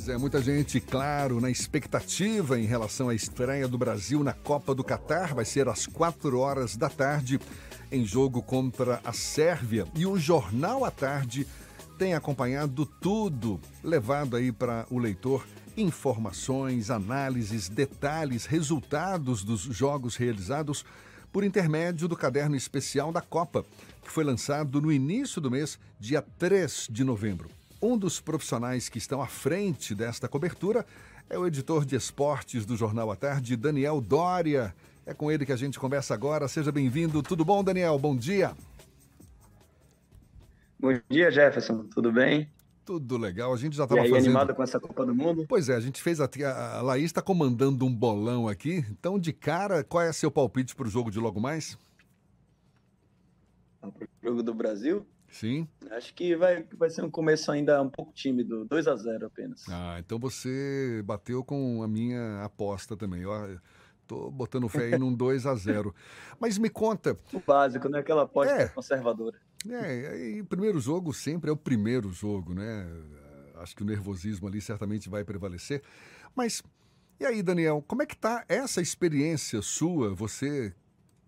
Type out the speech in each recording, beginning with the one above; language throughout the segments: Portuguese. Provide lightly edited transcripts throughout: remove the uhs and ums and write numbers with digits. Pois é, muita gente, claro, na expectativa em relação à estreia do Brasil na Copa do Catar. Vai ser às 16h em jogo contra a Sérvia. E o Jornal à Tarde tem acompanhado tudo, levado aí para o leitor informações, análises, detalhes, resultados dos jogos realizados por intermédio do caderno especial da Copa, que foi lançado no início do mês, dia 3 de novembro. Um dos profissionais que estão à frente desta cobertura é o editor de esportes do Jornal à Tarde, Daniel Dória. É com ele que a gente conversa agora. Seja bem-vindo. Tudo bom, Daniel? Bom dia. Bom dia, Jefferson. Tudo bem? Tudo legal, a gente já estava fazendo... E aí, animado com essa Copa do Mundo? Pois é, a gente fez... A Laís está comandando um bolão aqui. Então, de cara, qual é seu palpite para o jogo de logo mais? Para o jogo do Brasil? Sim. Acho que vai ser um começo ainda um pouco tímido, 2-0 apenas. Ah, então você bateu com a minha aposta também. Estou botando fé aí num 2-0. Mas me conta... O básico, né? Aquela aposta conservadora. E primeiro jogo sempre é o primeiro jogo, né? Acho que o nervosismo ali certamente vai prevalecer. Mas, e aí, Daniel, como é que tá essa experiência sua, você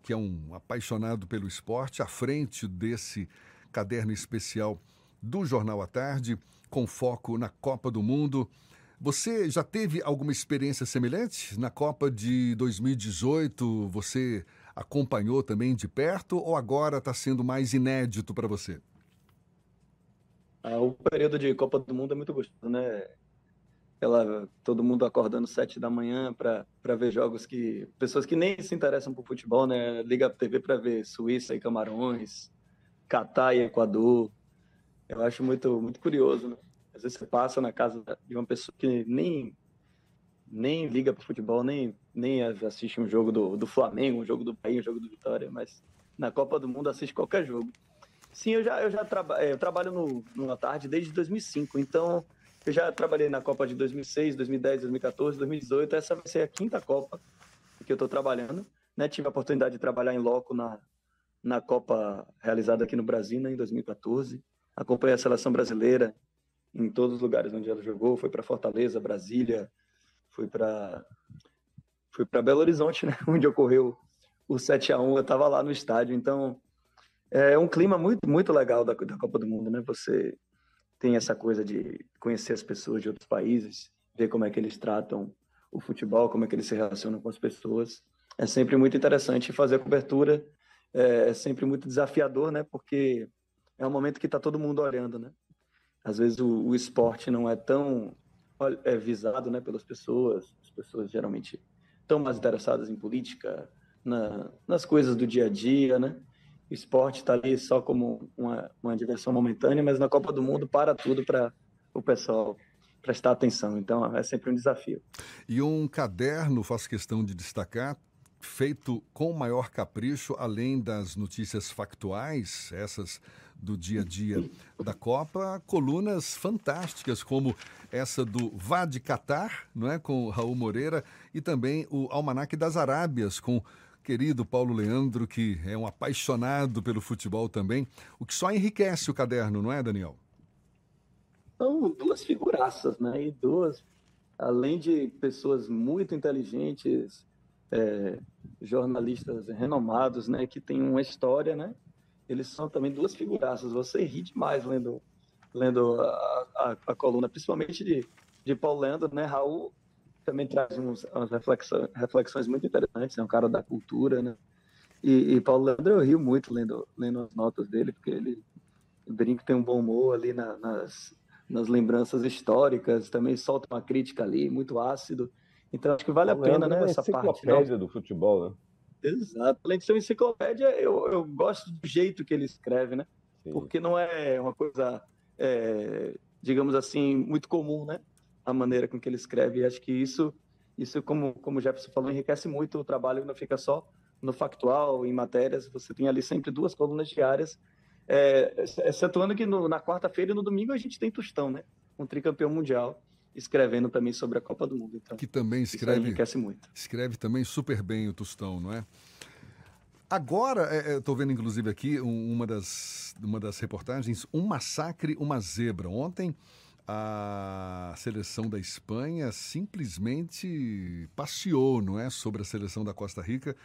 que é um apaixonado pelo esporte, à frente desse caderno especial do Jornal à Tarde, com foco na Copa do Mundo? Você já teve alguma experiência semelhante? Na Copa de 2018, você... acompanhou também de perto ou agora está sendo mais inédito para você? O período de Copa do Mundo é muito gostoso, né? Todo mundo acordando 7 da manhã para ver jogos que... Pessoas que nem se interessam por futebol, né? Liga a TV para ver Suíça e Camarões, Catar e Equador. Eu acho muito, muito curioso, né? Às vezes você passa na casa de uma pessoa que nem liga para o futebol, nem assiste um jogo do Flamengo, um jogo do Bahia, um jogo do Vitória, mas na Copa do Mundo assiste qualquer jogo. Sim, eu trabalho no à tarde desde 2005, então eu já trabalhei na Copa de 2006, 2010, 2014, 2018, essa vai ser a 5ª Copa que eu estou trabalhando, né? Tive a oportunidade de trabalhar em loco na Copa realizada aqui no Brasil, né, em 2014, acompanhei a seleção brasileira em todos os lugares onde ela jogou, foi para Fortaleza, Brasília, fui para Belo Horizonte, né, onde ocorreu o 7-1, eu estava lá no estádio. Então, é um clima muito, muito legal da Copa do Mundo, né? Você tem essa coisa de conhecer as pessoas de outros países, ver como é que eles tratam o futebol, como é que eles se relacionam com as pessoas. É sempre muito interessante fazer a cobertura, é sempre muito desafiador, né? Porque é um momento que está todo mundo olhando, né? Às vezes o esporte não é tão... é visado, né, pelas pessoas. As pessoas geralmente estão mais interessadas em política, nas coisas do dia a dia, né? O esporte está ali só como uma diversão momentânea, mas na Copa do Mundo para tudo para o pessoal prestar atenção. Então é sempre um desafio. E um caderno, faço questão de destacar, feito com o maior capricho, além das notícias factuais, essas do dia a dia da Copa, colunas fantásticas como essa do Vá de Catar, não é, com Raul Moreira, e também o Almanaque das Arábias com o querido Paulo Leandro, que é um apaixonado pelo futebol também, o que só enriquece o caderno, não é, Daniel? São 2 figuraças, né? E 2, além de pessoas muito inteligentes, jornalistas renomados, né, que tem uma história, né? Eles são também 2 figuraças. Você ri demais lendo a coluna, principalmente de Paulo Leandro, né? Raul também traz umas reflexões muito interessantes, é um cara da cultura, né? E Paulo Leandro, eu rio muito lendo as notas dele, porque ele brinca, tem um bom humor ali nas lembranças históricas, também solta uma crítica ali, muito ácido. Então, acho que vale a pena, né, essa parte. É uma enciclopédia do futebol, né? Exato. Além de ser uma enciclopédia, eu gosto do jeito que ele escreve, né? Sim. Porque não é uma coisa, digamos assim, muito comum, né? A maneira com que ele escreve. E acho que isso como o Jefferson falou, enriquece muito o trabalho, não fica só no factual, em matérias. Você tem ali sempre 2 colunas diárias. Excetuando que na quarta-feira e no domingo a gente tem Tostão, né? Um tricampeão mundial, escrevendo também sobre a Copa do Mundo. Então, que também enriquece muito. Escreve também super bem o Tostão, não é? Agora, eu estou vendo inclusive aqui uma das reportagens, um massacre, uma zebra. Ontem A seleção da Espanha simplesmente passeou, não é? Sobre a seleção da Costa Rica.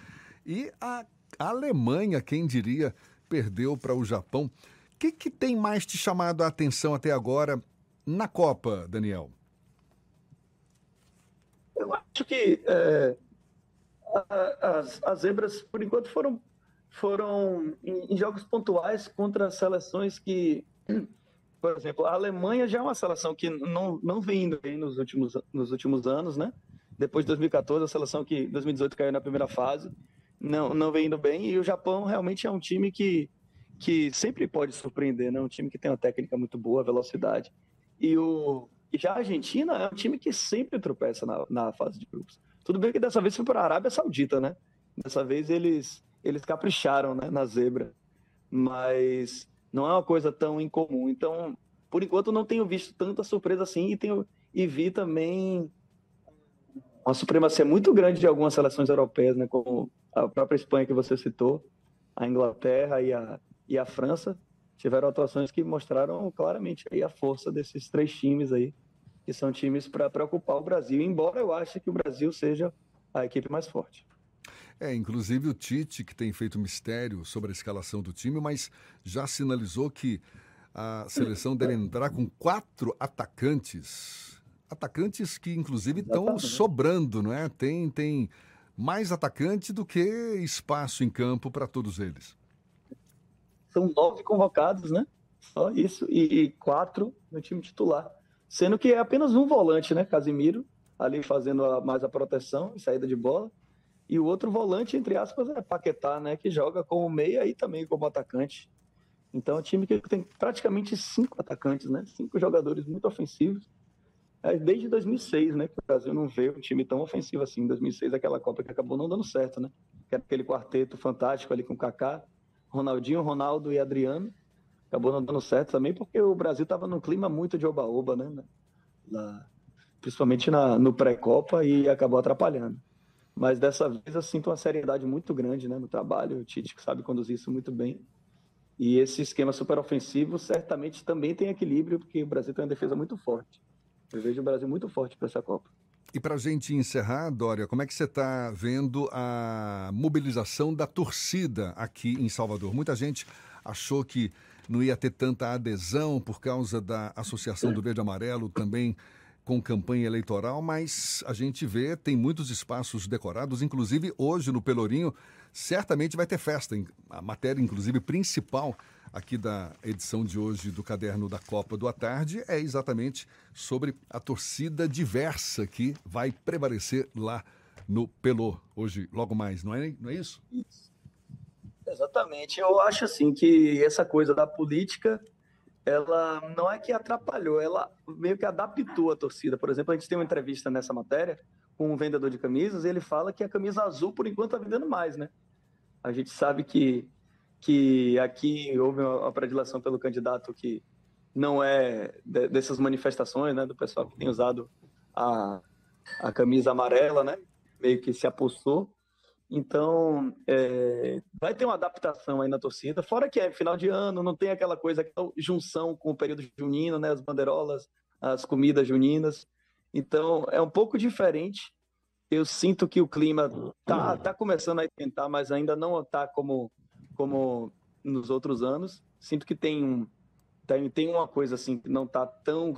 E a Alemanha, quem diria, perdeu para o Japão. O que tem mais te chamado a atenção até agora na Copa, Daniel? Eu acho que as zebras, por enquanto, foram em jogos pontuais contra seleções que... Por exemplo, a Alemanha já é uma seleção que não vem indo bem nos últimos anos, né? Depois de 2014, a seleção que em 2018 caiu na primeira fase, não vem indo bem. E o Japão realmente é um time que sempre pode surpreender, né? Um time que tem uma técnica muito boa, velocidade. E já a Argentina é um time que sempre tropeça na fase de grupos. Tudo bem que dessa vez foi para a Arábia Saudita, né? Dessa vez eles capricharam, né, na zebra. Mas... não é uma coisa tão incomum. Então, por enquanto, não tenho visto tanta surpresa assim e vi também uma supremacia muito grande de algumas seleções europeias, né, como a própria Espanha que você citou, a Inglaterra e a França. Tiveram atuações que mostraram claramente aí a força desses três times aí, que são times para preocupar o Brasil, embora eu ache que o Brasil seja a equipe mais forte. Inclusive o Tite, que tem feito mistério sobre a escalação do time, mas já sinalizou que a seleção deve entrar com 4 atacantes. Atacantes que, inclusive, estão sobrando, não é? Tem mais atacante do que espaço em campo para todos eles. São 9 convocados, né? Só isso. E 4 no time titular. Sendo que é apenas um volante, né? Casimiro, ali fazendo mais a proteção e saída de bola. E o outro volante, entre aspas, é Paquetá, né? Que joga como meia e também como atacante. Então, é um time que tem praticamente 5 atacantes, né? 5 jogadores muito ofensivos. Desde 2006, né? Que o Brasil não vê um time tão ofensivo assim. Em 2006, aquela Copa que acabou não dando certo, né? Que era aquele quarteto fantástico ali com Kaká, Ronaldinho, Ronaldo e Adriano. Acabou não dando certo também porque o Brasil estava num clima muito de oba-oba, né? Principalmente no pré-Copa, e acabou atrapalhando. Mas dessa vez eu sinto uma seriedade muito grande, né, no trabalho. O Tite sabe conduzir isso muito bem. E esse esquema super ofensivo certamente também tem equilíbrio, porque o Brasil tem uma defesa muito forte. Eu vejo o Brasil muito forte para essa Copa. E para a gente encerrar, Dória, como é que você está vendo a mobilização da torcida aqui em Salvador? Muita gente achou que não ia ter tanta adesão por causa da Associação do Verde e Amarelo também, com campanha eleitoral, mas a gente vê, tem muitos espaços decorados, inclusive hoje no Pelourinho, certamente vai ter festa. A matéria, inclusive, principal aqui da edição de hoje do Caderno da Copa do à Tarde é exatamente sobre a torcida diversa que vai prevalecer lá no Pelô, hoje, logo mais, não é isso? Isso. Exatamente. Eu acho, assim, que essa coisa da política... ela não é que atrapalhou, ela meio que adaptou a torcida. Por exemplo, a gente tem uma entrevista nessa matéria com um vendedor de camisas e ele fala que a camisa azul, por enquanto, está vendendo mais, né? A gente sabe que aqui houve uma predileção pelo candidato que não é dessas manifestações, né? Do pessoal que tem usado a camisa amarela, né? Meio que se apossou. Então, vai ter uma adaptação aí na torcida, fora que é final de ano, não tem aquela coisa, aquela junção com o período junino, né, as bandeirolas, as comidas juninas. Então, é um pouco diferente. Eu sinto que o clima tá começando a esquentar, mas ainda não tá como nos outros anos. Sinto que tem uma coisa assim que não tá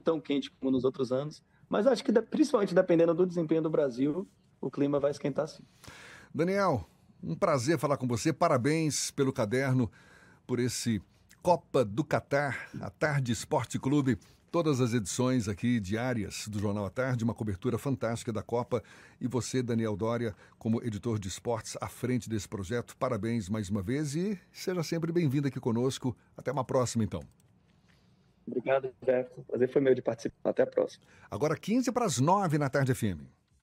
tão quente como nos outros anos, mas acho que principalmente dependendo do desempenho do Brasil, o clima vai esquentar sim. Daniel, um prazer falar com você. Parabéns pelo caderno, por esse Copa do Catar, à Tarde Esporte Clube. Todas as edições aqui diárias do Jornal à Tarde, uma cobertura fantástica da Copa. E você, Daniel Dória, como editor de esportes, à frente desse projeto. Parabéns mais uma vez e seja sempre bem-vindo aqui conosco. Até uma próxima, então. Obrigado, Jefferson. O prazer foi meu de participar. Até a próxima. Agora 8:45 na Tarde FM.